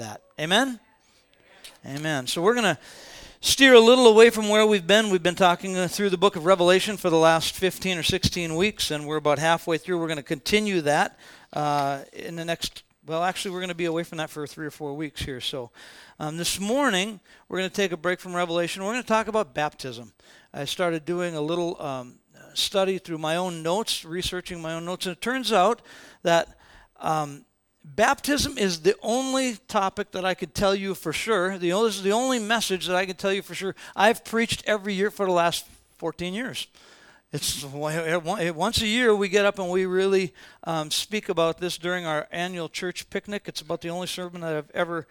that. Amen? Amen. So we're going to steer a little away from where we've been. We've been talking through the book of Revelation for the last 15 or 16 weeks, and we're about halfway through. We're going to continue that in the next, well, actually, we're going to be away from that for 3 or 4 weeks here. So this morning, we're going to take a break from Revelation. We're going to talk about baptism. I started doing a little study through my own notes, researching my own notes, and it turns out that baptism is the only topic that I could tell you for sure. This is the only message that I can tell you for sure. I've preached every year for the last 14 years. It's once a year we get up and we really speak about this during our annual church picnic. It's about the only sermon that I've ever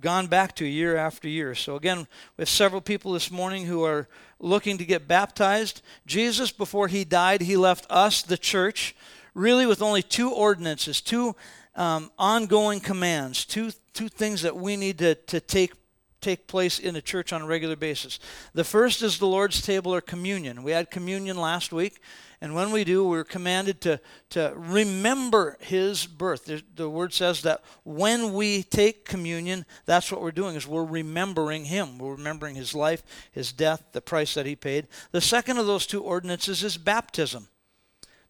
gone back to year after year. So again, we have several people this morning who are looking to get baptized. Jesus, before he died, he left us, the church, really with only two ordinances, two ongoing commands, two things that we need to take place in the church on a regular basis. The first is the Lord's table or communion. We had communion last week, and when we do, we're commanded to remember his birth. The word says that when we take communion, that's what we're doing, is we're remembering him. We're remembering his life, his death, the price that he paid. The second of those two ordinances is baptism.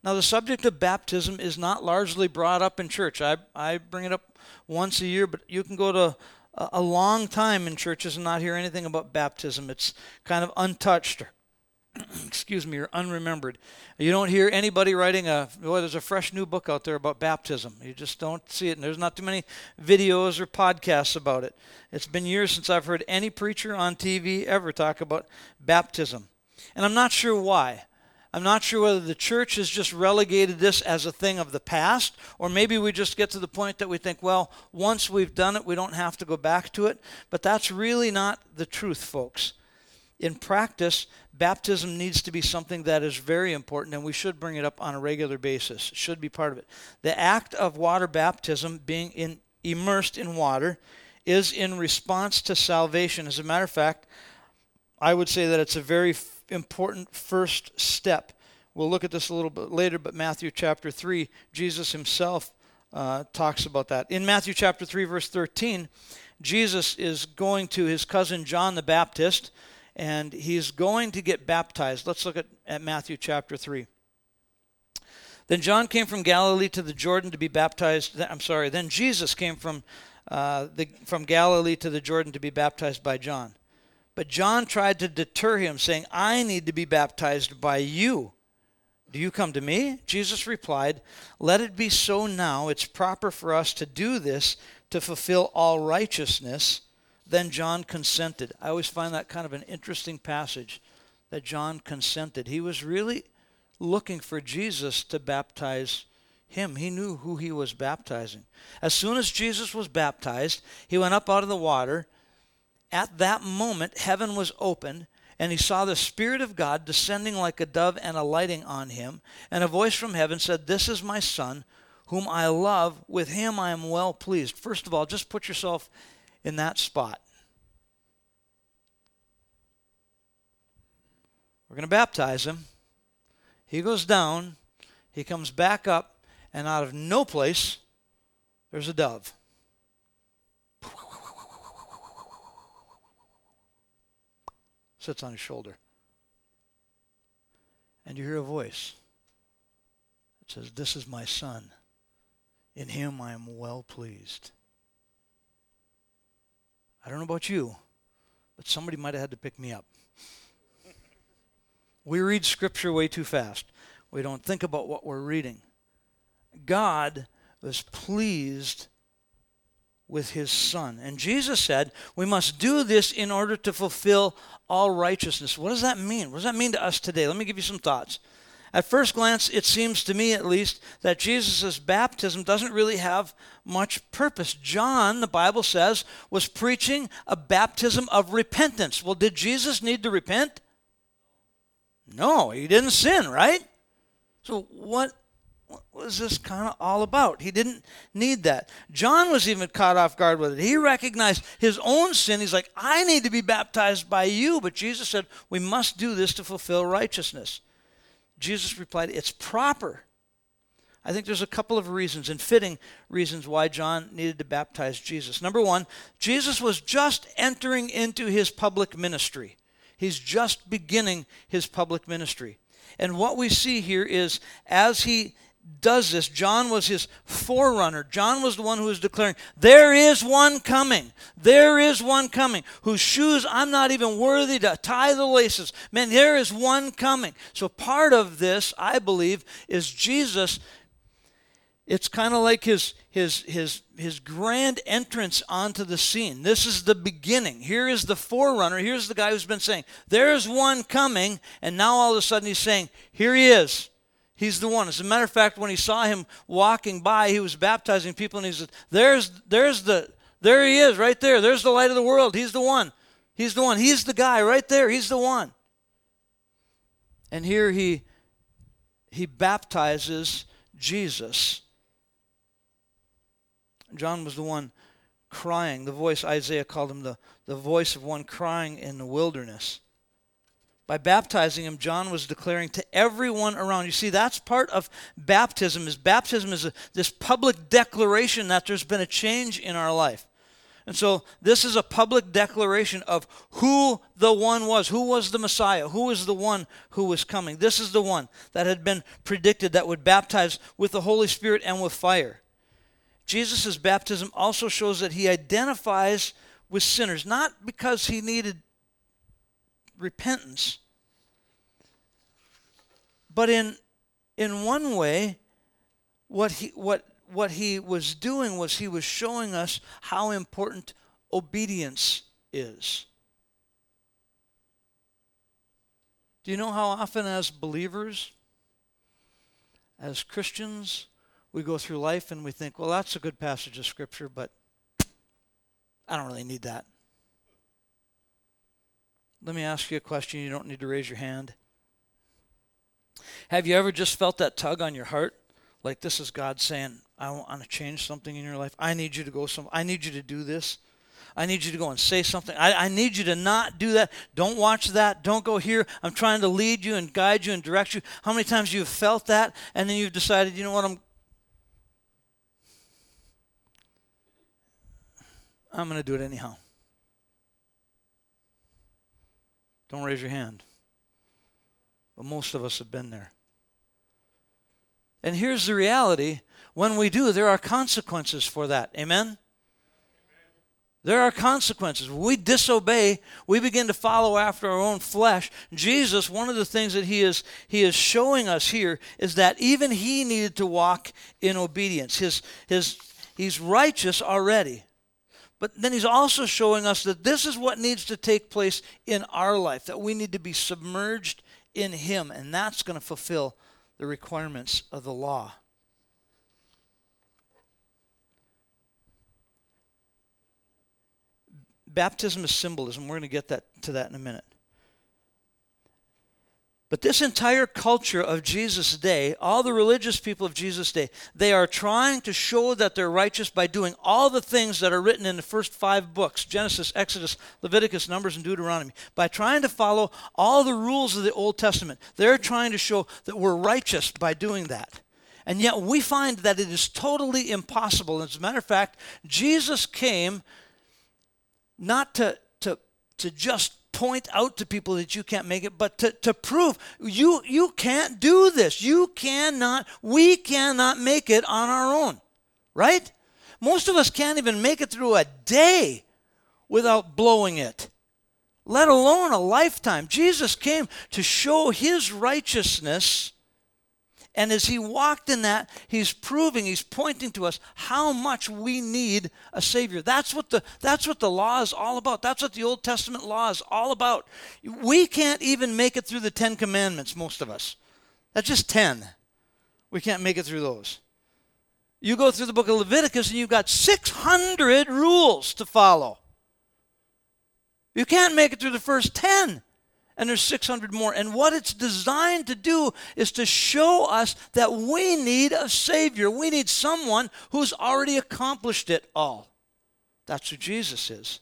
Now, the subject of baptism is not largely brought up in church. I bring it up once a year, but you can go to a long time in churches and not hear anything about baptism. It's kind of untouched, or or unremembered. You don't hear anybody writing there's a fresh new book out there about baptism. You just don't see it, and there's not too many videos or podcasts about it. It's been years since I've heard any preacher on TV ever talk about baptism, and I'm not sure why. I'm not sure whether the church has just relegated this as a thing of the past, or maybe we just get to the point that we think, well, once we've done it, we don't have to go back to it. But that's really not the truth, folks. In practice, baptism needs to be something that is very important, and we should bring it up on a regular basis. It should be part of it. The act of water baptism, being immersed in water, is in response to salvation. As a matter of fact, I would say that it's a very important first step. We'll look at this a little bit later, but Matthew chapter 3, Jesus himself talks about that. In Matthew chapter 3, verse 13, Jesus is going to his cousin John the Baptist, and he's going to get baptized. Let's look at Matthew chapter 3. Then John came from Galilee to the Jordan to be baptized. Then Jesus came from Galilee to the Jordan to be baptized by John. But John tried to deter him, saying, I need to be baptized by you. Do you come to me? Jesus replied, let it be so now. It's proper for us to do this to fulfill all righteousness. Then John consented. I always find that kind of an interesting passage, that John consented. He was really looking for Jesus to baptize him. He knew who he was baptizing. As soon as Jesus was baptized, he went up out of the water. At that moment, heaven was opened, and he saw the Spirit of God descending like a dove and alighting on him. And a voice from heaven said, this is my Son, whom I love. With him I am well pleased. First of all, just put yourself in that spot. We're going to baptize him. He goes down. He comes back up, and out of no place, there's a dove. Sits on his shoulder. And you hear a voice. It says, this is my Son. In him I am well pleased. I don't know about you, but somebody might have had to pick me up. We read Scripture way too fast. We don't think about what we're reading. God was pleased with his Son. And Jesus said, we must do this in order to fulfill all righteousness. What does that mean? What does that mean to us today? Let me give you some thoughts. At first glance, it seems to me at least that Jesus' baptism doesn't really have much purpose. John, the Bible says, was preaching a baptism of repentance. Well, did Jesus need to repent? No, he didn't sin, right? So what was this kind of all about? He didn't need that. John was even caught off guard with it. He recognized his own sin. He's like, I need to be baptized by you. But Jesus said, we must do this to fulfill righteousness. Jesus replied, it's proper I think there's a couple of reasons, and fitting reasons, why John needed to baptize Jesus. Number one, Jesus was just entering into his public ministry. He's just beginning his public ministry. And what we see here is, as he does this, John was his forerunner. John was the one who was declaring, there is one coming. There is one coming whose shoes I'm not even worthy to tie the laces. Man, there is one coming. So part of this, I believe, is Jesus. It's kind of like his grand entrance onto the scene. This is the beginning. Here is the forerunner. Here's the guy who's been saying, there is one coming. And now all of a sudden he's saying, here he is. He's the one. As a matter of fact, when he saw him walking by, he was baptizing people, and he said, there he is right there. There's the light of the world. He's the one. He's the one. He's the guy right there. He's the one. And here he baptizes Jesus. John was the one crying. The voice, Isaiah called him the voice of one crying in the wilderness. By baptizing him, John was declaring to everyone around. You see, that's part of baptism. Is baptism is this public declaration that there's been a change in our life. And so this is a public declaration of who the one was. Who was the Messiah? Who is the one who was coming? This is the one that had been predicted that would baptize with the Holy Spirit and with fire. Jesus' baptism also shows that he identifies with sinners, not because he needed repentance. But in one way, what he was doing was he was showing us how important obedience is. Do you know how often as believers, as Christians, we go through life and we think, well, that's a good passage of Scripture, but I don't really need that. Let me ask you a question. You don't need to raise your hand. Have you ever just felt that tug on your heart? Like, this is God saying, I want to change something in your life. I need you to go some. I need you to do this. I need you to go and say something. I need you to not do that. Don't watch that. Don't go here. I'm trying to lead you and guide you and direct you. How many times you've felt that, and then you've decided, you know what, I'm going to do it anyhow. Don't raise your hand. But most of us have been there. And here's the reality. When we do, there are consequences for that. Amen? Amen. There are consequences. When we disobey, we begin to follow after our own flesh. Jesus, one of the things that he is showing us here is that even he needed to walk in obedience. He's righteous already. But then he's also showing us that this is what needs to take place in our life, that we need to be submerged in him, and that's going to fulfill the requirements of the law. Baptism is symbolism. We're going to get to that in a minute. But this entire culture of Jesus' day, all the religious people of Jesus' day, they are trying to show that they're righteous by doing all the things that are written in the first 5 books, Genesis, Exodus, Leviticus, Numbers, and Deuteronomy. By trying to follow all the rules of the Old Testament, they're trying to show that we're righteous by doing that. And yet we find that it is totally impossible. As a matter of fact, Jesus came not to just point out to people that you can't make it, but to prove you can't do this. We cannot make it on our own, right? Most of us can't even make it through a day without blowing it, let alone a lifetime. Jesus came to show his righteousness, and as he walked in that, he's pointing to us how much we need a Savior. That's what the law is all about. That's what the Old Testament law is all about. We can't even make it through the 10 commandments, most of us. That's just 10. We can't make it through those. You go through the book of Leviticus, and you've got 600 rules to follow. You can't make it through the first 10. And there's 600 more. And what it's designed to do is to show us that we need a Savior. We need someone who's already accomplished it all. That's who Jesus is.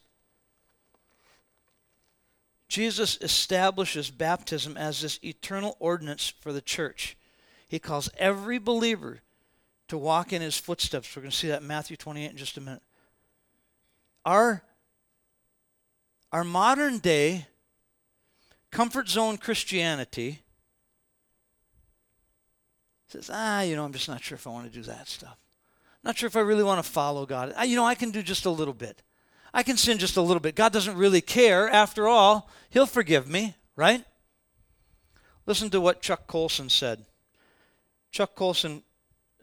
Jesus establishes baptism as this eternal ordinance for the church. He calls every believer to walk in his footsteps. We're going to see that in Matthew 28 in just a minute. Our modern day comfort zone Christianity says, I'm just not sure if I want to do that stuff. Not sure if I really want to follow God. I can do just a little bit. I can sin just a little bit. God doesn't really care. After all, he'll forgive me, right? Listen to what Chuck Colson said. Chuck Colson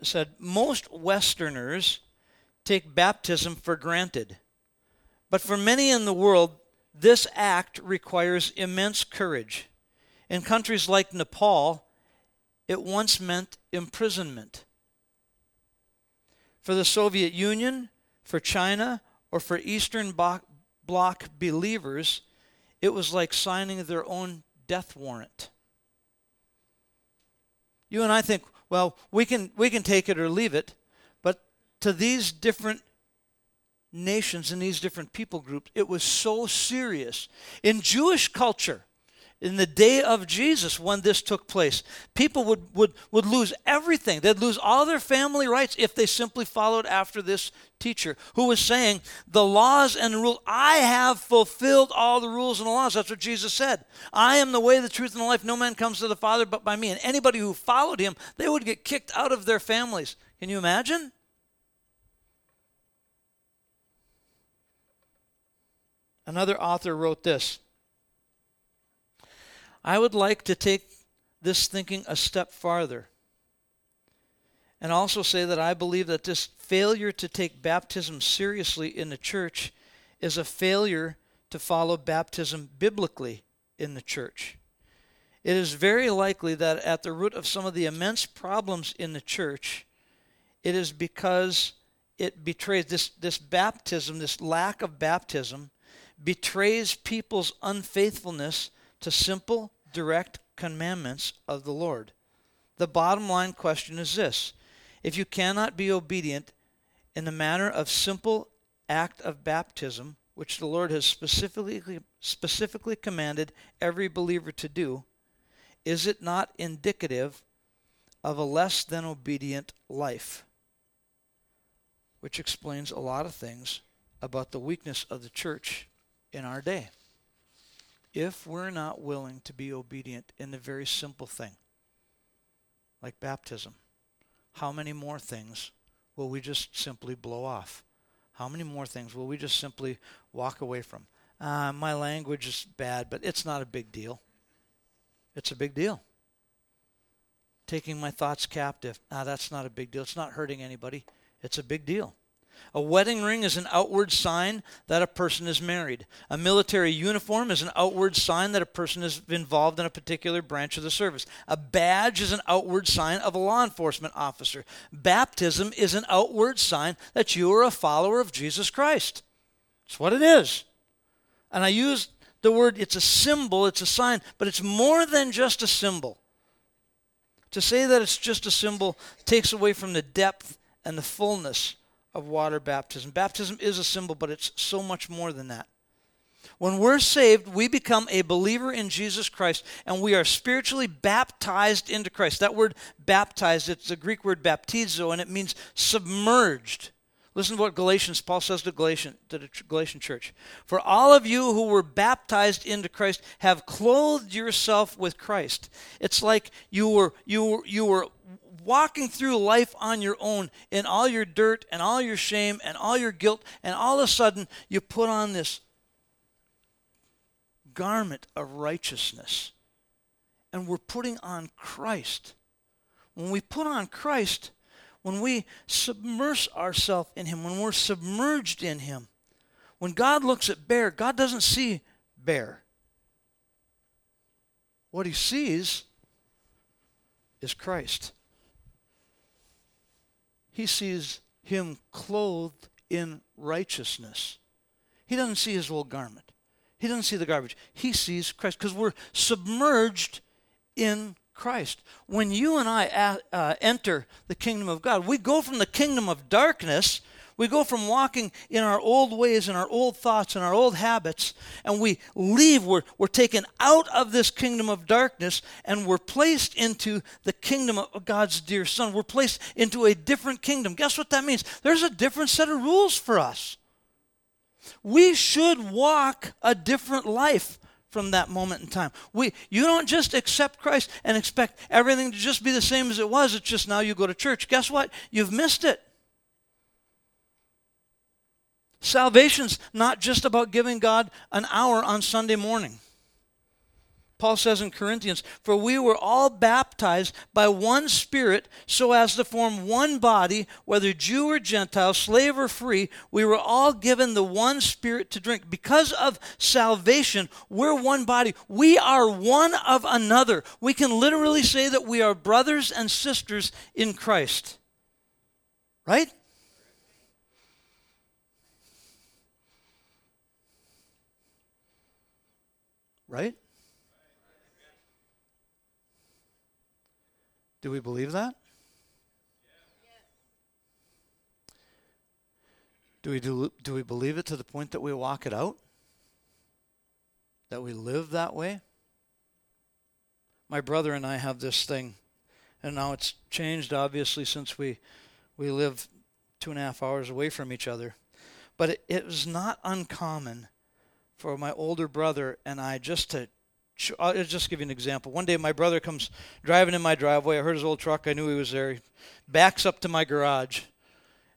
said, most Westerners take baptism for granted, but for many in the world, this act requires immense courage. In countries like Nepal, it once meant imprisonment. For the Soviet Union, for China, or for Eastern Bloc believers, it was like signing their own death warrant. You and I think, well, we can take it or leave it, but to these different nations and these different people groups, it was so serious. In Jewish culture, in the day of Jesus, when this took place, people would lose everything. They'd lose all their family rights if they simply followed after this teacher who was saying, the laws and the rules, I have fulfilled all the rules and the laws. That's what Jesus said. I am the way, the truth, and the life. No man comes to the Father but by me. And anybody who followed him, they would get kicked out of their families. Can you imagine? Another author wrote this. I would like to take this thinking a step farther and also say that I believe that this failure to take baptism seriously in the church is a failure to follow baptism biblically in the church. It is very likely that at the root of some of the immense problems in the church, it is because it betrays this baptism, this lack of baptism, betrays people's unfaithfulness to simple, direct commandments of the Lord. The bottom line question is this: if you cannot be obedient in the manner of simple act of baptism, which the Lord has specifically commanded every believer to do, is it not indicative of a less than obedient life? Which explains a lot of things about the weakness of the church in our day. If we're not willing to be obedient in the very simple thing, like baptism, how many more things will we just simply blow off? How many more things will we just simply walk away from? My language is bad, but it's not a big deal. It's a big deal. Taking my thoughts captive, that's not a big deal. It's not hurting anybody. It's a big deal. A wedding ring is an outward sign that a person is married. A military uniform is an outward sign that a person is involved in a particular branch of the service. A badge is an outward sign of a law enforcement officer. Baptism is an outward sign that you are a follower of Jesus Christ. That's what it is. And I use the word, it's a symbol, it's a sign, but it's more than just a symbol. To say that it's just a symbol takes away from the depth and the fullness of water baptism. Baptism is a symbol, but it's so much more than that. When we're saved, we become a believer in Jesus Christ, and we are spiritually baptized into Christ. That word baptized, it's the Greek word baptizo, and it means submerged. Listen to what Paul says to the Galatian church. For all of you who were baptized into Christ have clothed yourself with Christ. It's like you were walking through life on your own in all your dirt and all your shame and all your guilt, and all of a sudden you put on this garment of righteousness, and we're putting on Christ. When we put on Christ, when we submerge ourselves in him, when we're submerged in him, when God looks at bear, God doesn't see bear. What he sees is Christ. He sees him clothed in righteousness. He doesn't see his old garment. He doesn't see the garbage. He sees Christ, because we're submerged in Christ. When you and I enter the kingdom of God, we go from the kingdom of darkness, We go from walking in our old ways and our old thoughts and our old habits, and we leave. We're taken out of this kingdom of darkness, and we're placed into the kingdom of God's dear Son. We're placed into a different kingdom. Guess what that means? There's a different set of rules for us. We should walk a different life from that moment in time. You don't just accept Christ and expect everything to just be the same as it was. It's just now you go to church. Guess what? You've missed it. Salvation's not just about giving God an hour on Sunday morning. Paul says in Corinthians, "For we were all baptized by one Spirit so as to form one body, whether Jew or Gentile, slave or free, we were all given the one Spirit to drink." Because of salvation, we're one body. We are one of another. We can literally say that we are brothers and sisters in Christ. Right? Right? Do we believe that? Yeah. Do we believe it to the point that we walk it out? That we live that way? My brother and I have this thing, and now it's changed, obviously, since we live 2.5 hours away from each other. But it was not uncommon for my older brother and I just to I'll just give you an example. One day my brother comes driving in my driveway. I heard his old truck. I knew he was there. He backs up to my garage.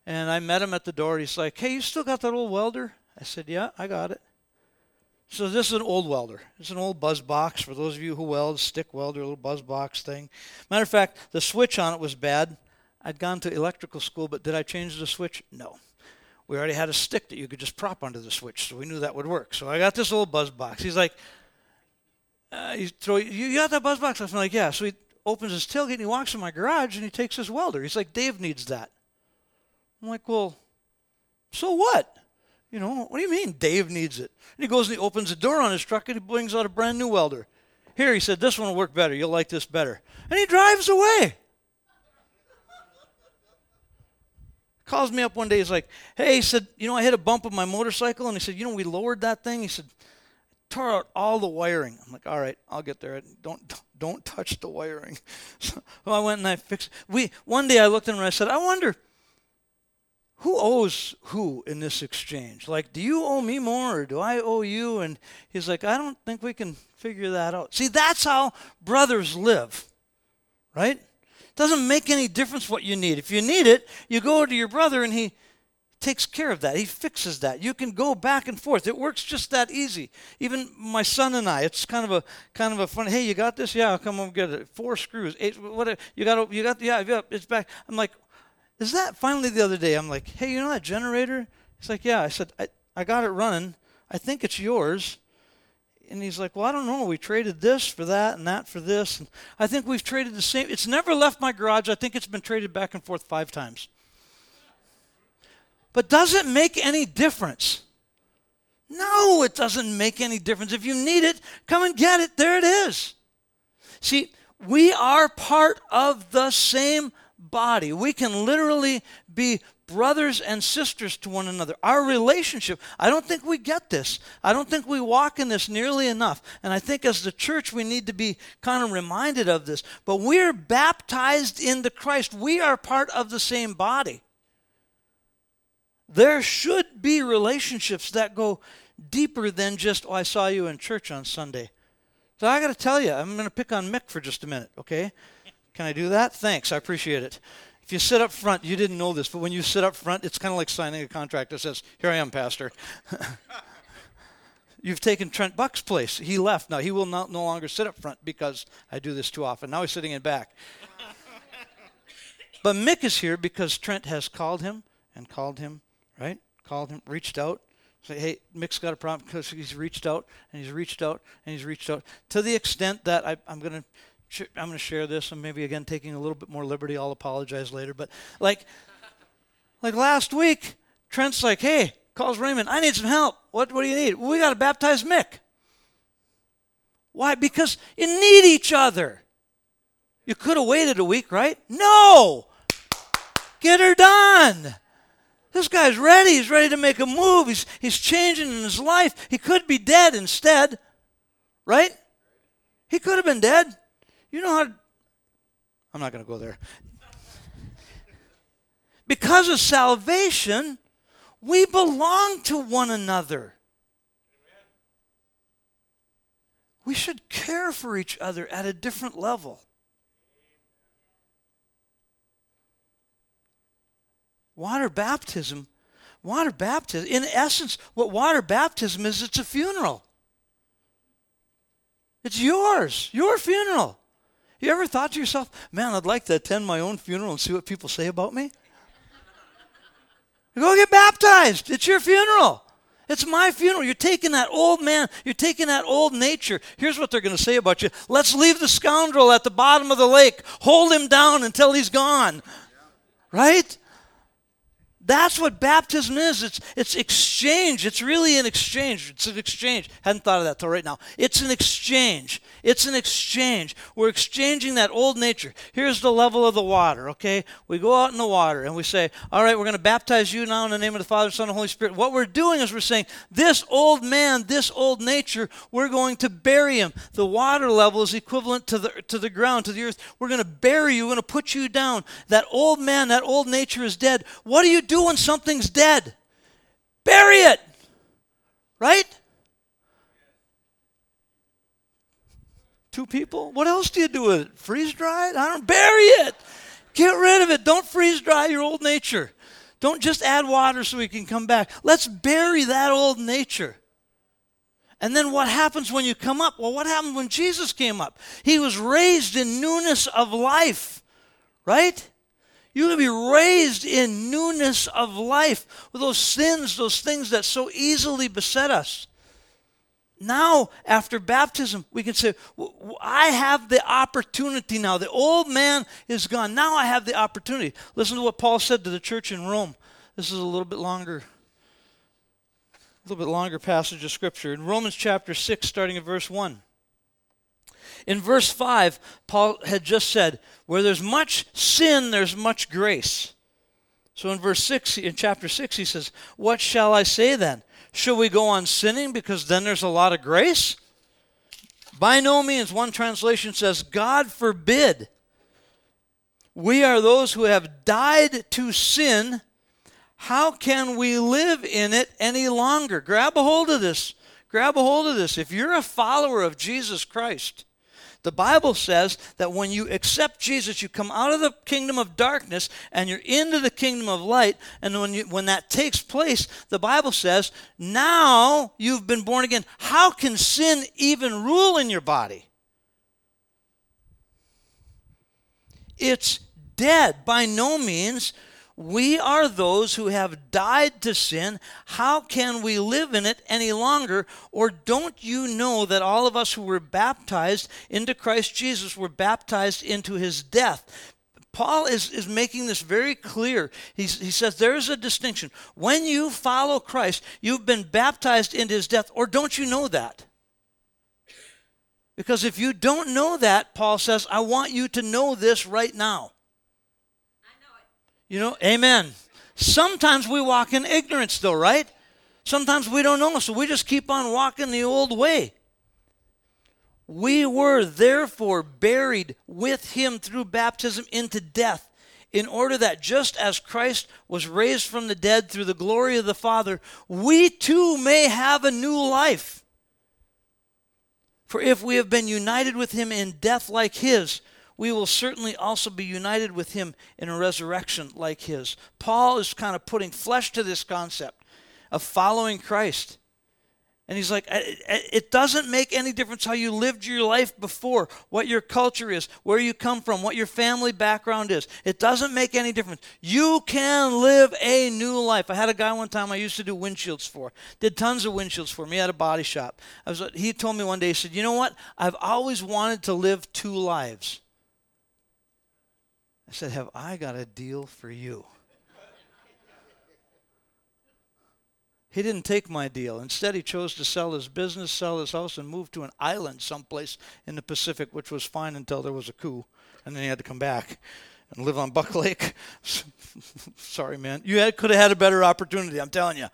And I met him at the door. He's like, "Hey, you still got that old welder?" I said, "Yeah, I got it." So this is an old welder. It's an old buzz box. For those of you who weld, stick welder, a little buzz box thing. Matter of fact, the switch on it was bad. I'd gone to electrical school, but did I change the switch? No. We already had a stick that you could just prop onto the switch, so we knew that would work. So I got this old buzz box. He's like, "So you got that buzz box?" I'm like, "Yeah." So he opens his tailgate and he walks in my garage and he takes his welder. He's like, "Dave needs that." I'm like, "Well, so what? You know, what do you mean Dave needs it?" And he goes and he opens the door on his truck and he brings out a brand new welder. "Here," he said, "this one will work better. You'll like this better." And he drives away. Calls me up one day. He's like, "Hey," he said, "you know, I hit a bump with my motorcycle." And he said, "You know, we lowered that thing." He said, "Tore out all the wiring." I'm like, "All right, I'll get there. Don't touch the wiring." So I went and I fixed it. One day I looked at him and I said, "I wonder who owes who in this exchange? Like, do you owe me more or do I owe you?" And he's like, "I don't think we can figure that out." See, that's how brothers live, right? It doesn't make any difference what you need. If you need it, you go to your brother and he takes care of that. He fixes that. You can go back and forth. It works just that easy. Even my son and I, it's kind of a fun. "Hey, you got this? Yeah, I'll come over and get it. 4 screws, 8. Whatever. You got. Yeah. It's back." I'm like, "Is that?" Finally, the other day, I'm like, "Hey, you know that generator?" He's like, "Yeah." I said, I got it running. I think it's yours." And he's like, "Well, I don't know. We traded this for that and that for this. And I think we've traded the same. It's never left my garage. I think it's been traded back and forth 5 times." But does it make any difference? No, it doesn't make any difference. If you need it, come and get it. There it is. See, we are part of the same body. We can literally be brothers and sisters to one another. Our relationship, I don't think we get this. I don't think we walk in this nearly enough. And I think as the church, we need to be kind of reminded of this. But we're baptized into Christ. We are part of the same body. There should be relationships that go deeper than just, "Oh, I saw you in church on Sunday." So I got to tell you, I'm going to pick on Mick for just a minute, okay? Can I do that? Thanks, I appreciate it. If you sit up front, you didn't know this, but when you sit up front, it's kind of like signing a contract that says, "Here I am, Pastor." You've taken Trent Buck's place. He left. Now, he will no longer sit up front because I do this too often. Now he's sitting in back. But Mick is here because Trent has called him and called him. Right? Called him, reached out. Say, "Hey, Mick's got a problem," because he's reached out and he's reached out and he's reached out. To the extent that I'm gonna share this, and maybe again taking a little bit more liberty. I'll apologize later. But like last week, Trent's like, "Hey," calls Raymond, "I need some help." What do you need?" "We gotta baptize Mick." Why? Because you need each other. You could have waited a week, right? No. Get her done. This guy's ready. He's ready to make a move. He's changing in his life. He could be dead instead, right? He could have been dead. You know how to, I'm not going to go there. Because of salvation, we belong to one another. We should care for each other at a different level. Water baptism, in essence, what water baptism is, it's a funeral. It's yours, your funeral. You ever thought to yourself, man, I'd like to attend my own funeral and see what people say about me? Go get baptized. It's your funeral. It's my funeral. You're taking that old man. You're taking that old nature. Here's what they're going to say about you. Let's leave the scoundrel at the bottom of the lake. Hold him down until he's gone. Right? That's what baptism is. It's exchange. It's really an exchange. It's an exchange. Hadn't thought of that till right now. It's an exchange. It's an exchange. We're exchanging that old nature. Here's the level of the water, okay? We go out in the water and we say, all right, we're going to baptize you now in the name of the Father, Son, and Holy Spirit. What we're doing is we're saying, this old man, this old nature, we're going to bury him. The water level is equivalent to the ground, to the earth. We're going to bury you. We're going to put you down. That old man, that old nature is dead. What do you do when something's dead? Bury it, right? Two people? What else do you do with it? Freeze dry it? I don't. Bury it. Get rid of it. Don't freeze dry your old nature. Don't just add water so we can come back. Let's bury that old nature. And then what happens when you come up? Well, what happened when Jesus came up? He was raised in newness of life, right? You're going to be raised in newness of life with those sins, those things that so easily beset us. Now, after baptism, we can say, I have the opportunity now. The old man is gone. Now I have the opportunity. Listen to what Paul said to the church in Rome. This is a little bit longer passage of Scripture. In Romans chapter 6, starting at verse 1. In verse 5, Paul had just said, where there's much sin, there's much grace. So in verse 6, in chapter 6, he says, what shall I say then? Shall we go on sinning because then there's a lot of grace? By no means. One translation says, God forbid. We are those who have died to sin. How can we live in it any longer? Grab a hold of this. Grab a hold of this. If you're a follower of Jesus Christ, the Bible says that when you accept Jesus, you come out of the kingdom of darkness and you're into the kingdom of light. And when that takes place, the Bible says, now you've been born again. How can sin even rule in your body? It's dead. By no means. We are those who have died to sin. How can we live in it any longer? Or don't you know that all of us who were baptized into Christ Jesus were baptized into his death? Paul is making this very clear. He says there's a distinction. When you follow Christ, you've been baptized into his death. Or don't you know that? Because if you don't know that, Paul says, I want you to know this right now. You know, amen. Sometimes we walk in ignorance though, right? Sometimes we don't know, so we just keep on walking the old way. We were therefore buried with him through baptism into death, in order that just as Christ was raised from the dead through the glory of the Father, we too may have a new life. For if we have been united with him in death like his, we will certainly also be united with him in a resurrection like his. Paul is kind of putting flesh to this concept of following Christ. And he's like, it doesn't make any difference how you lived your life before, what your culture is, where you come from, what your family background is. It doesn't make any difference. You can live a new life. I had a guy one time I used to do windshields for, did tons of windshields for me at a body shop. He told me one day, he said, you know what? I've always wanted to live two lives. I said, have I got a deal for you? He didn't take my deal. Instead, he chose to sell his business, sell his house, and move to an island someplace in the Pacific, which was fine until there was a coup, and then he had to come back. and live on Buck Lake. Sorry, man. You could have had a better opportunity, I'm telling you.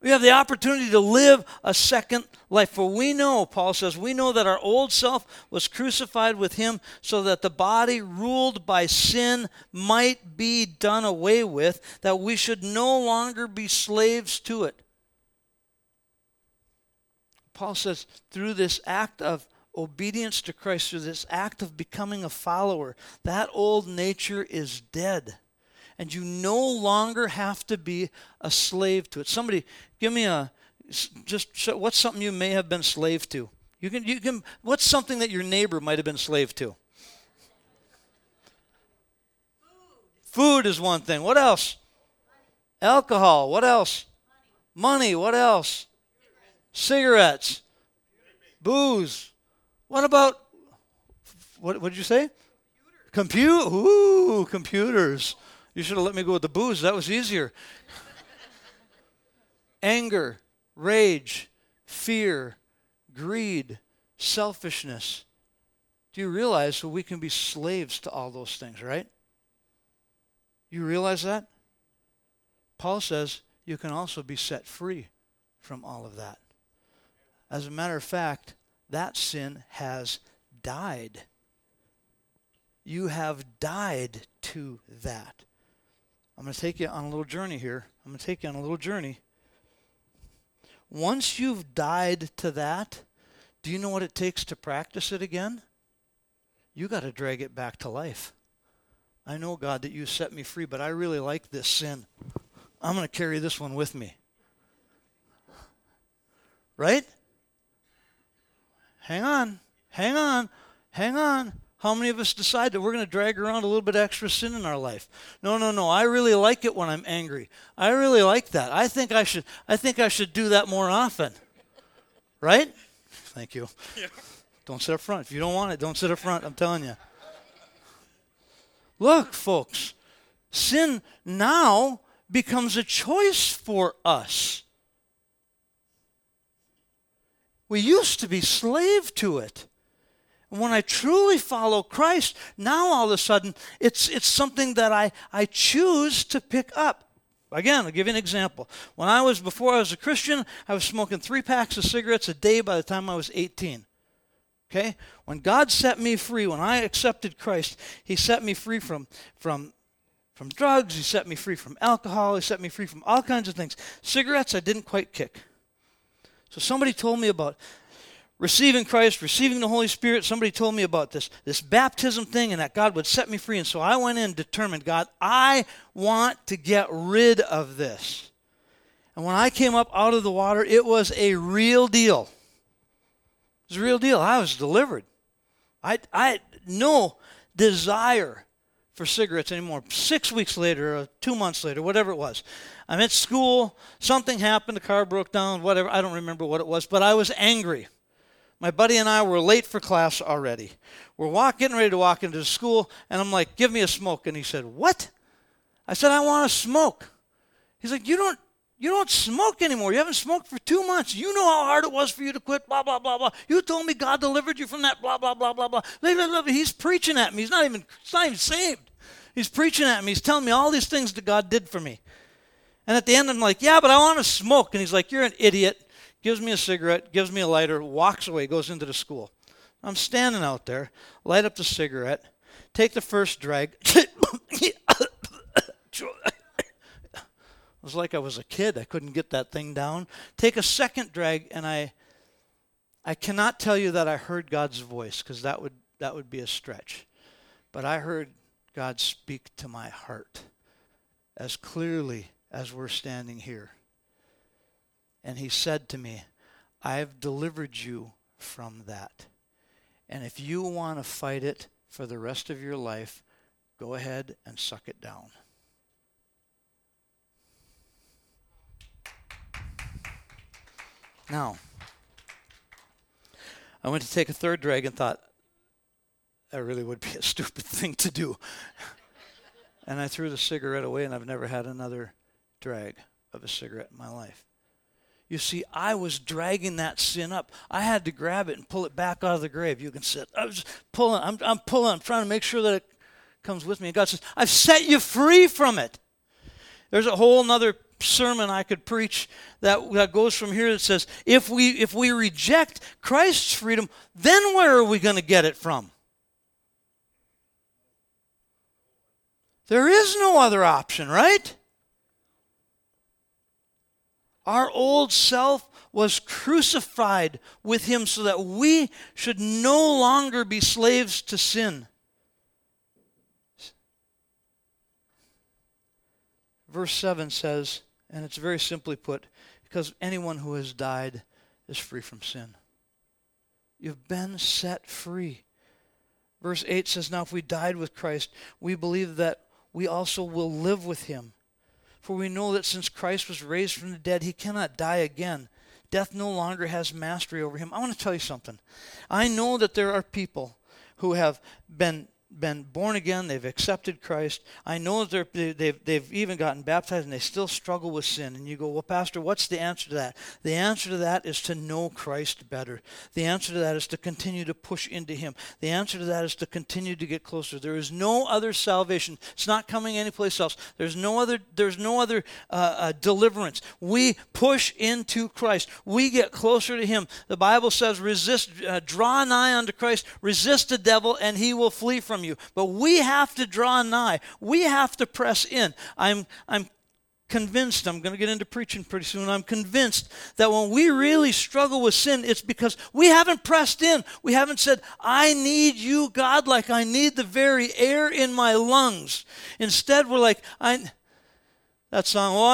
We have the opportunity to live a second life. For we know, Paul says, we know that our old self was crucified with him so that the body ruled by sin might be done away with, that we should no longer be slaves to it. Paul says, through this act of obedience to Christ, through this act of becoming a follower, that old nature is dead. And you no longer have to be a slave to it. Somebody, give me what's something you may have been slave to? You can. What's something that your neighbor might have been slave to? Food is one thing. What else? Money. Alcohol. What else? Money. What else? Cigarettes. Booze. What about, what did you say? Computers. You should have let me go with the booze. That was easier. Anger, rage, fear, greed, selfishness. Do you realize we can be slaves to all those things, right? You realize that? Paul says you can also be set free from all of that. As a matter of fact, that sin has died. You have died to that. I'm going to take you on a little journey here. Once you've died to that, do you know what it takes to practice it again? You got to drag it back to life. I know, God, that you set me free, but I really like this sin. I'm going to carry this one with me. Right? Hang on. How many of us decide that we're going to drag around a little bit extra sin in our life? No. I really like it when I'm angry. I really like that. I think I should do that more often. Right? Thank you. Yeah. Don't sit up front. If you don't want it, don't sit up front. I'm telling you. Look, folks, sin now becomes a choice for us. We used to be slave to it. When I truly follow Christ, now all of a sudden, it's something that I choose to pick up. Again, I'll give you an example. Before I was a Christian, I was smoking 3 packs of cigarettes a day by the time I was 18. Okay? When God set me free, when I accepted Christ, he set me free from drugs, he set me free from alcohol, he set me free from all kinds of things. Cigarettes I didn't quite kick. So somebody told me about receiving Christ, receiving the Holy Spirit. Somebody told me about this baptism thing and that God would set me free. And so I went in determined, God, I want to get rid of this. And when I came up out of the water, it was a real deal. It was a real deal. I was delivered. I had no desire for cigarettes anymore. 6 weeks later or 2 months later, whatever it was. I'm at school. Something happened. The car broke down, whatever. I don't remember what it was, but I was angry. My buddy and I were late for class already. We're getting ready to walk into the school, and I'm like, give me a smoke. And he said, what? I said, I want to smoke. He's like, you don't smoke anymore. You haven't smoked for 2 months. You know how hard it was for you to quit, blah, blah, blah, blah. You told me God delivered you from that, blah, blah, blah, blah, blah. He's preaching at me. He's not even saved. He's preaching at me. He's telling me all these things that God did for me. And at the end, I'm like, yeah, but I want to smoke. And he's like, you're an idiot. Gives me a cigarette, gives me a lighter, walks away, goes into the school. I'm standing out there, light up the cigarette, take the first drag. It was like I was a kid. I couldn't get that thing down. Take a second drag, and I cannot tell you that I heard God's voice, because that would be a stretch. But I heard God speak to my heart as clearly as we're standing here. And he said to me, I've delivered you from that. And if you want to fight it for the rest of your life, go ahead and suck it down. Now, I went to take a third drag and thought, that really would be a stupid thing to do. And I threw the cigarette away, and I've never had another drag of a cigarette in my life. You see, I was dragging that sin up. I had to grab it and pull it back out of the grave. You can sit. I'm pulling. I'm trying to make sure that it comes with me. And God says, I've set you free from it. There's a whole other sermon I could preach that goes from here that says, if we reject Christ's freedom, then where are we going to get it from? There is no other option, right? Our old self was crucified with him so that we should no longer be slaves to sin. Verse 7 says, and it's very simply put, because anyone who has died is free from sin. You've been set free. Verse 8 says, now if we died with Christ, we believe that we also will live with him. For we know that since Christ was raised from the dead, he cannot die again. Death no longer has mastery over him. I want to tell you something. I know that there are people who have been born again. They've accepted Christ. I know that they've even gotten baptized, and they still struggle with sin. And you go, well, Pastor, what's the answer to that? The answer to that is to know Christ better. The answer to that is to continue to push into him. The answer to that is to continue to get closer. There is no other salvation. It's not coming anyplace else. There's no other deliverance. We push into Christ. We get closer to him. The Bible says, draw nigh unto Christ, resist the devil, and he will flee from you. But we have to draw nigh. We have to press in. I'm convinced, I'm going to get into preaching pretty soon, I'm convinced that when we really struggle with sin, it's because we haven't pressed in. We haven't said, I need you, God, like I need the very air in my lungs. Instead, we're like, that song, oh,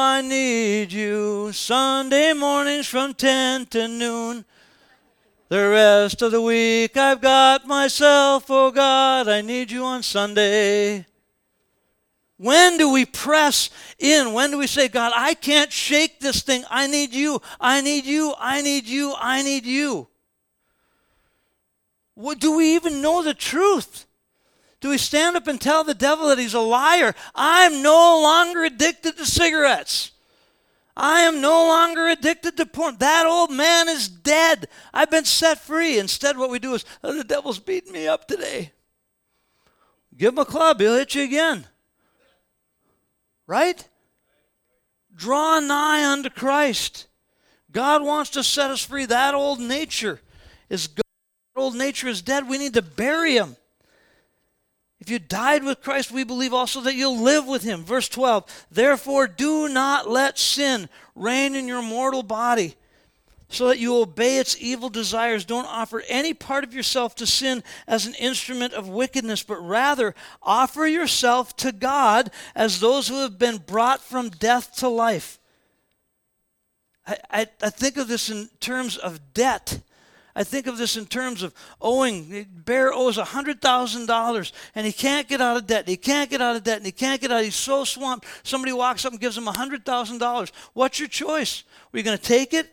I need you, Sunday mornings from 10 to noon. The rest of the week I've got myself, oh God, I need you on Sunday. When do we press in? When do we say, God, I can't shake this thing. I need you. I need you. I need you. I need you. What, do we even know the truth? Do we stand up and tell the devil that he's a liar? I'm no longer addicted to cigarettes. I am no longer addicted to porn. That old man is dead. I've been set free. Instead, what we do is, the devil's beating me up today. Give him a club. He'll hit you again. Right? Draw nigh unto Christ. God wants to set us free. That old nature is gone. That old nature is dead. We need to bury him. If you died with Christ, we believe also that you'll live with him. Verse 12, therefore do not let sin reign in your mortal body so that you obey its evil desires. Don't offer any part of yourself to sin as an instrument of wickedness, but rather offer yourself to God as those who have been brought from death to life. I think of this in terms of debt. I think of this in terms of owing. Bear owes $100,000, and he can't get out of debt. He can't get out of debt, and he can't get out. He's so swamped. Somebody walks up and gives him $100,000. What's your choice? Were you going to take it?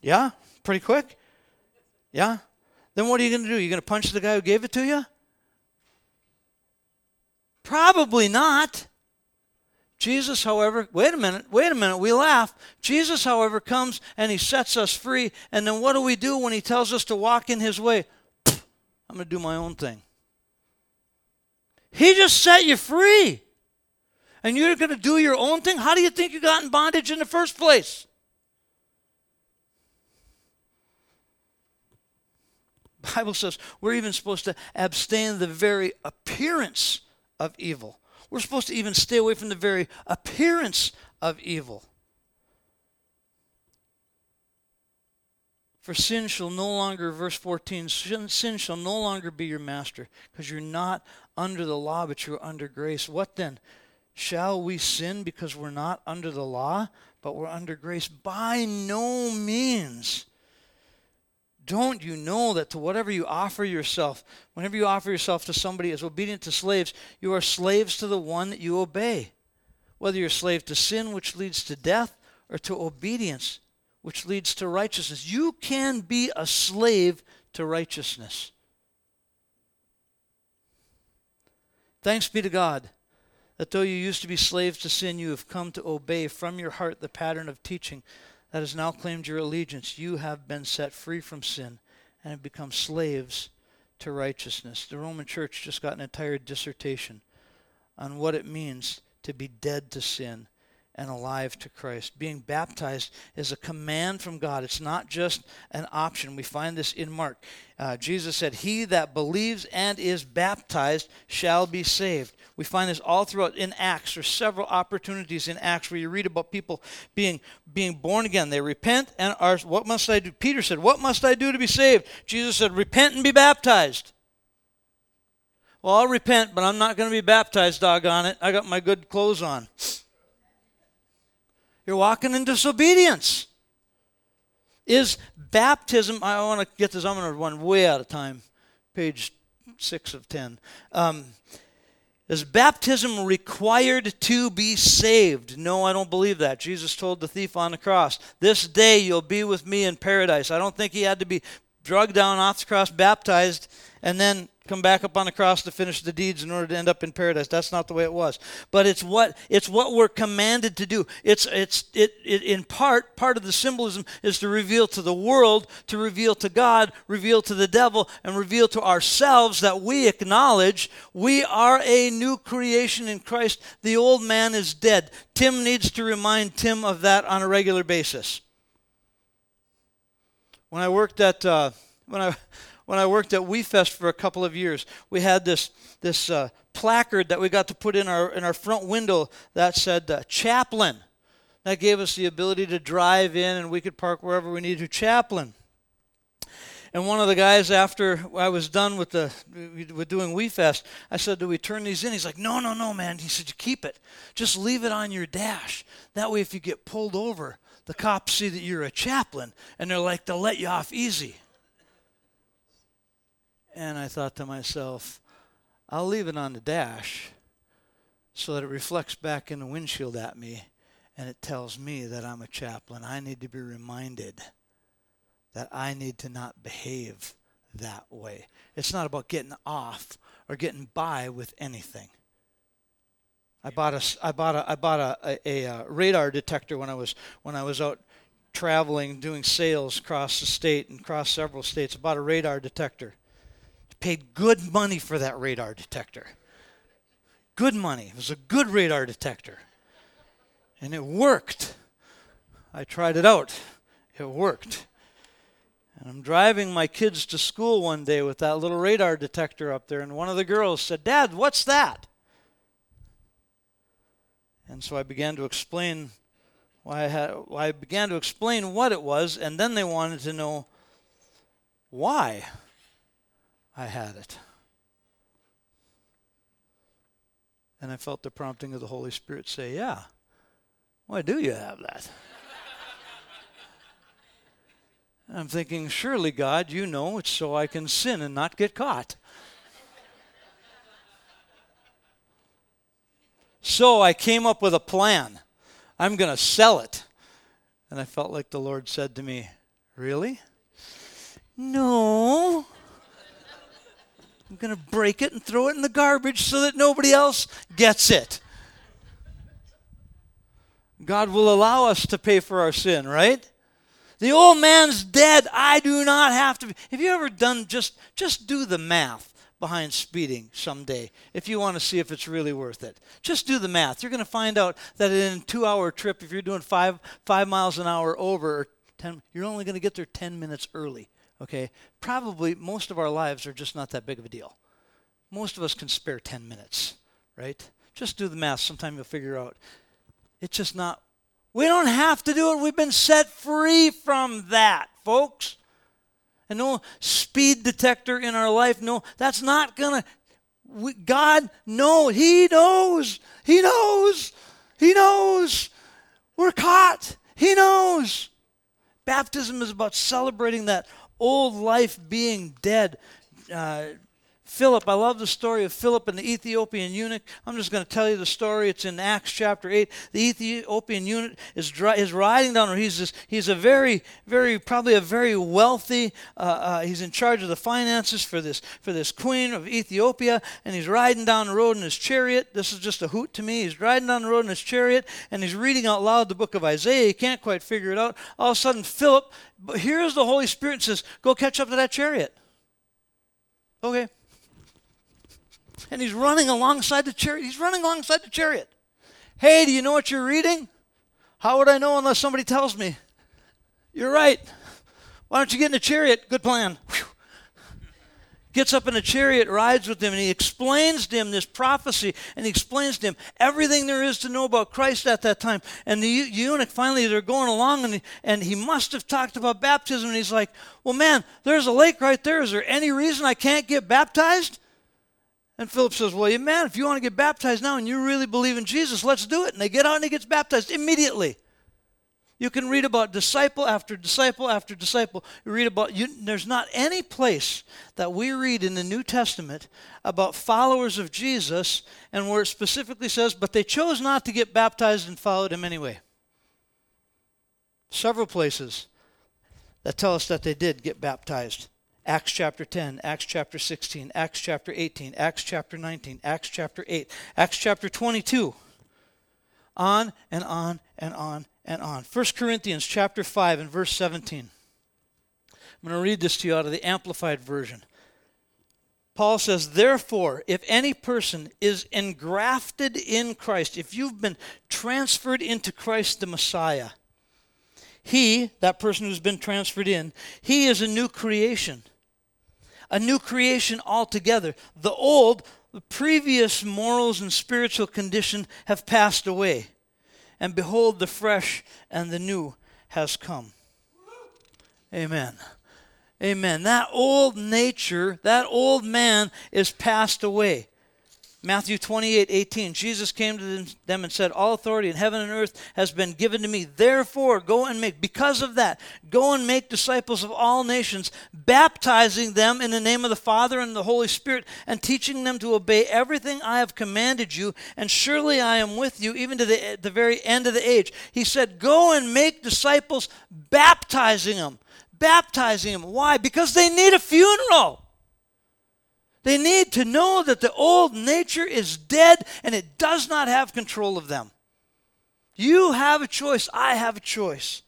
Yeah, pretty quick. Yeah. Then what are you going to do? You're going to punch the guy who gave it to you? Probably not. Jesus, however, wait a minute, we laugh. Jesus, however, comes and he sets us free. And then what do we do when he tells us to walk in his way? I'm going to do my own thing. He just set you free. And you're going to do your own thing? How do you think you got in bondage in the first place? The Bible says we're even supposed to abstain the very appearance of evil. We're supposed to even stay away from the very appearance of evil. For sin shall no longer, verse 14, sin shall no longer be your master, because you're not under the law, but you're under grace. What then? Shall we sin because we're not under the law, but we're under grace? By no means. Don't you know that to whatever you offer yourself, whenever you offer yourself to somebody as obedient to slaves, you are slaves to the one that you obey, whether you're a slave to sin, which leads to death, or to obedience, which leads to righteousness. You can be a slave to righteousness. Thanks be to God that though you used to be slaves to sin, you have come to obey from your heart the pattern of teaching that has now claimed your allegiance. You have been set free from sin and have become slaves to righteousness. The Roman Church just got an entire dissertation on what it means to be dead to sin and alive to Christ. Being baptized is a command from God. It's not just an option. We find this in Mark. Jesus said, "He that believes and is baptized shall be saved." We find this all throughout in Acts. There's several opportunities in Acts where you read about people being born again. They repent and are, what must I do? Peter said, "What must I do to be saved?" Jesus said, "Repent and be baptized." Well, I'll repent, but I'm not going to be baptized, doggone it. I got my good clothes on. You're walking in disobedience. Is baptism, I want to get this, I'm going to run way out of time, page 6 of 10. Is baptism required to be saved? No, I don't believe that. Jesus told the thief on the cross, "This day you'll be with me in paradise." I don't think he had to be drugged down off the cross, baptized, and then come back up on the cross to finish the deeds in order to end up in paradise. That's not the way it was. But it's what we're commanded to do. It's in part of the symbolism is to reveal to the world, to reveal to God, reveal to the devil, and reveal to ourselves that we acknowledge we are a new creation in Christ. The old man is dead. Tim needs to remind Tim of that on a regular basis. When I worked at when I worked at WeFest for a couple of years, we had this placard that we got to put in our front window that said "Chaplain." That gave us the ability to drive in, and we could park wherever we needed to. Chaplain. And one of the guys, after I was done with doing WeFest, I said, "Do we turn these in?" He's like, No, man." He said, "You keep it. Just leave it on your dash. That way, if you get pulled over, the cops see that you're a chaplain, and they're like, they'll let you off easy." And I thought to myself, I'll leave it on the dash so that it reflects back in the windshield at me and it tells me that I'm a chaplain. I need to be reminded that I need to not behave that way. It's not about getting off or getting by with anything. I bought a radar detector when I was out traveling, doing sales across the state and across several states. I bought a radar detector. Paid good money for that radar detector. Good money. It was a good radar detector. And it worked. I tried it out. It worked. And I'm driving my kids to school one day with that little radar detector up there, and one of the girls said, "Dad, what's that?" And so I began to explain what it was, and then they wanted to know why I had it. And I felt the prompting of the Holy Spirit say, "Yeah, why do you have that?" And I'm thinking, surely, God, you know it's so I can sin and not get caught. So I came up with a plan. I'm going to sell it. And I felt like the Lord said to me, "Really? No. I'm going to break it and throw it in the garbage so that nobody else gets it." God will allow us to pay for our sin, right? The old man's dead. I do not have to be. Have you ever done, just do the math behind speeding someday if you want to see if it's really worth it. Just do the math. You're going to find out that in a 2-hour trip, if you're doing five miles an hour over, or 10, you're only going to get there 10 minutes early. Okay, probably most of our lives are just not that big of a deal. Most of us can spare 10 minutes, right? Just do the math. Sometime you'll figure out. It's just not, we don't have to do it. We've been set free from that, folks. And no speed detector in our life. No, that's not going to, God, no, he knows. He knows. He knows. We're caught. He knows. Baptism is about celebrating that old life being dead. Philip, I love the story of Philip and the Ethiopian eunuch. I'm just going to tell you the story. It's in Acts chapter 8. The Ethiopian eunuch is riding down, or he's a very, very, probably a very wealthy, he's in charge of the finances for this queen of Ethiopia, and he's riding down the road in his chariot. This is just a hoot to me. He's riding down the road in his chariot, and he's reading out loud the book of Isaiah. He can't quite figure it out. All of a sudden, Philip hears the Holy Spirit and says, "Go catch up to that chariot." Okay. And he's running alongside the chariot. He's running alongside the chariot. Hey, do you know what you're reading? How would I know unless somebody tells me? You're right. Why don't you get in a chariot? Good plan. Whew. Gets up in a chariot, rides with him, and he explains to him this prophecy, and he explains to him everything there is to know about Christ at that time. And the eunuch, finally, they're going along, and he must have talked about baptism, and he's like, well, man, there's a lake right there. Is there any reason I can't get baptized? And Philip says, well, yeah, man, if you want to get baptized now and you really believe in Jesus, let's do it. And they get out and he gets baptized immediately. You can read about disciple after disciple after disciple. You read about, there's not any place that we read in the New Testament about followers of Jesus and where it specifically says, but they chose not to get baptized and followed him anyway. Several places that tell us that they did get baptized. Acts chapter 10, Acts chapter 16, Acts chapter 18, Acts chapter 19, Acts chapter 8, Acts chapter 22. On and on and on and on. 1 Corinthians chapter 5 and verse 17. I'm going to read this to you out of the Amplified Version. Paul says, therefore, if any person is engrafted in Christ, if you've been transferred into Christ the Messiah, he, that person who's been transferred in, he is a new creation altogether. The old, the previous morals and spiritual condition have passed away. And behold, the fresh and the new has come. Amen. Amen. That old nature, that old man is passed away. Matthew 28:18, Jesus came to them and said, all authority in heaven and earth has been given to me. Therefore, go and make disciples of all nations, baptizing them in the name of the Father and the Holy Spirit, and teaching them to obey everything I have commanded you, and surely I am with you even to the very end of the age. He said, go and make disciples, baptizing them. Baptizing them. Why? Because they need a funeral. They need to know that the old nature is dead and it does not have control of them. You have a choice. I have a choice.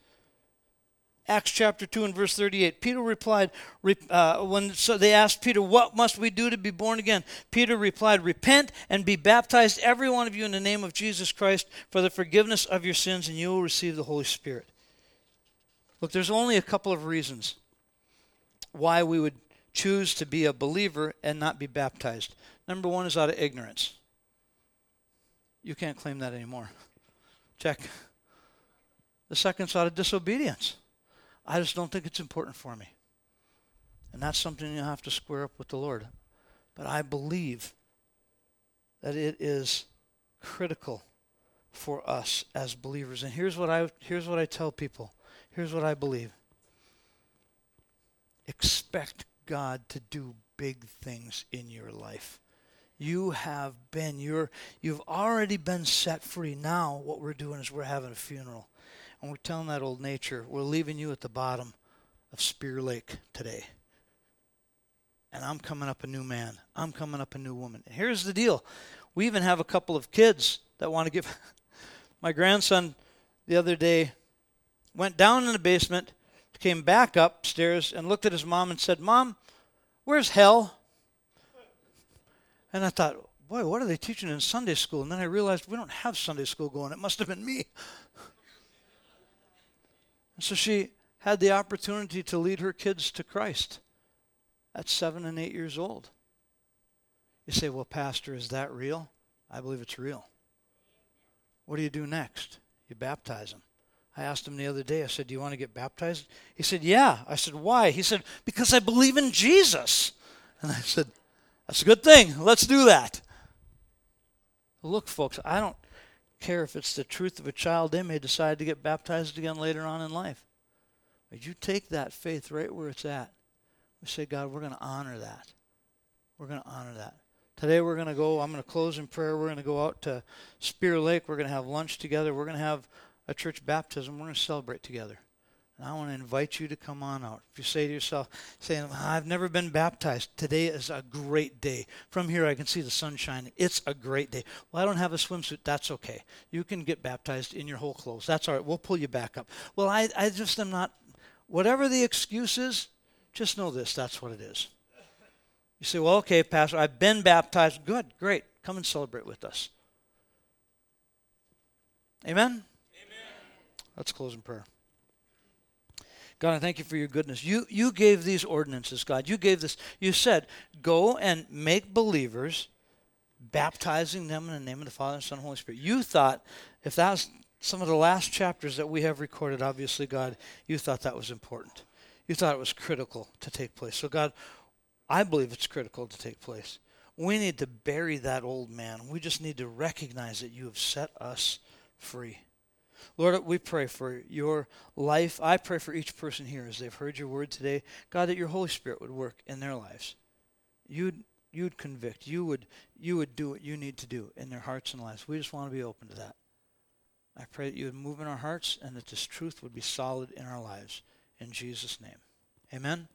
Acts chapter 2 and verse 38. Peter replied, so they asked Peter, what must we do to be born again? Peter replied, repent and be baptized, every one of you, in the name of Jesus Christ for the forgiveness of your sins, and you will receive the Holy Spirit. Look, there's only a couple of reasons why we would choose to be a believer and not be baptized. Number one is out of ignorance. You can't claim that anymore. Check. The second's out of disobedience. I just don't think it's important for me. And that's something you have to square up with the Lord. But I believe that it is critical for us as believers. And here's what I tell people. Here's what I believe. Expect God to do big things in your life. You've already been set free. Now what we're doing is we're having a funeral. And we're telling that old nature, we're leaving you at the bottom of Spear Lake today. And I'm coming up a new man. I'm coming up a new woman. And here's the deal. We even have a couple of kids that want to give. My grandson the other day went down in the basement, came back upstairs and looked at his mom and said, Mom, where's hell? And I thought, boy, what are they teaching in Sunday school? And then I realized we don't have Sunday school going. It must have been me. And so she had the opportunity to lead her kids to Christ at 7 and 8 years old. You say, well, Pastor, is that real? I believe it's real. What do you do next? You baptize them. I asked him the other day, I said, do you want to get baptized? He said, yeah. I said, why? He said, because I believe in Jesus. And I said, that's a good thing. Let's do that. Look, folks, I don't care if it's the truth of a child. They may decide to get baptized again later on in life. But you take that faith right where it's at. We say, God, we're going to honor that. We're going to honor that. Today we're going to go, I'm going to close in prayer. We're going to go out to Spear Lake. We're going to have lunch together. We're going to have a church baptism. We're going to celebrate together. And I want to invite you to come on out. If you say to yourself, I've never been baptized, today is a great day. From here I can see the sun shining. It's a great day. Well, I don't have a swimsuit. That's okay. You can get baptized in your whole clothes. That's all right. We'll pull you back up. Well, I just am not, whatever the excuse is, just know this, that's what it is. You say, well, okay, Pastor, I've been baptized. Good, great. Come and celebrate with us. Amen? Amen. Let's close in prayer. God, I thank you for your goodness. You gave these ordinances, God. You gave this. You said, go and make believers, baptizing them in the name of the Father, and Son, and Holy Spirit. You thought, if that's some of the last chapters that we have recorded, obviously, God, you thought that was important. You thought it was critical to take place. So, God, I believe it's critical to take place. We need to bury that old man. We just need to recognize that you have set us free. Lord, we pray for your life. I pray for each person here as they've heard your word today. God, that your Holy Spirit would work in their lives. You'd convict. You would do what you need to do in their hearts and lives. We just want to be open to that. I pray that you would move in our hearts and that this truth would be solid in our lives. In Jesus' name, amen.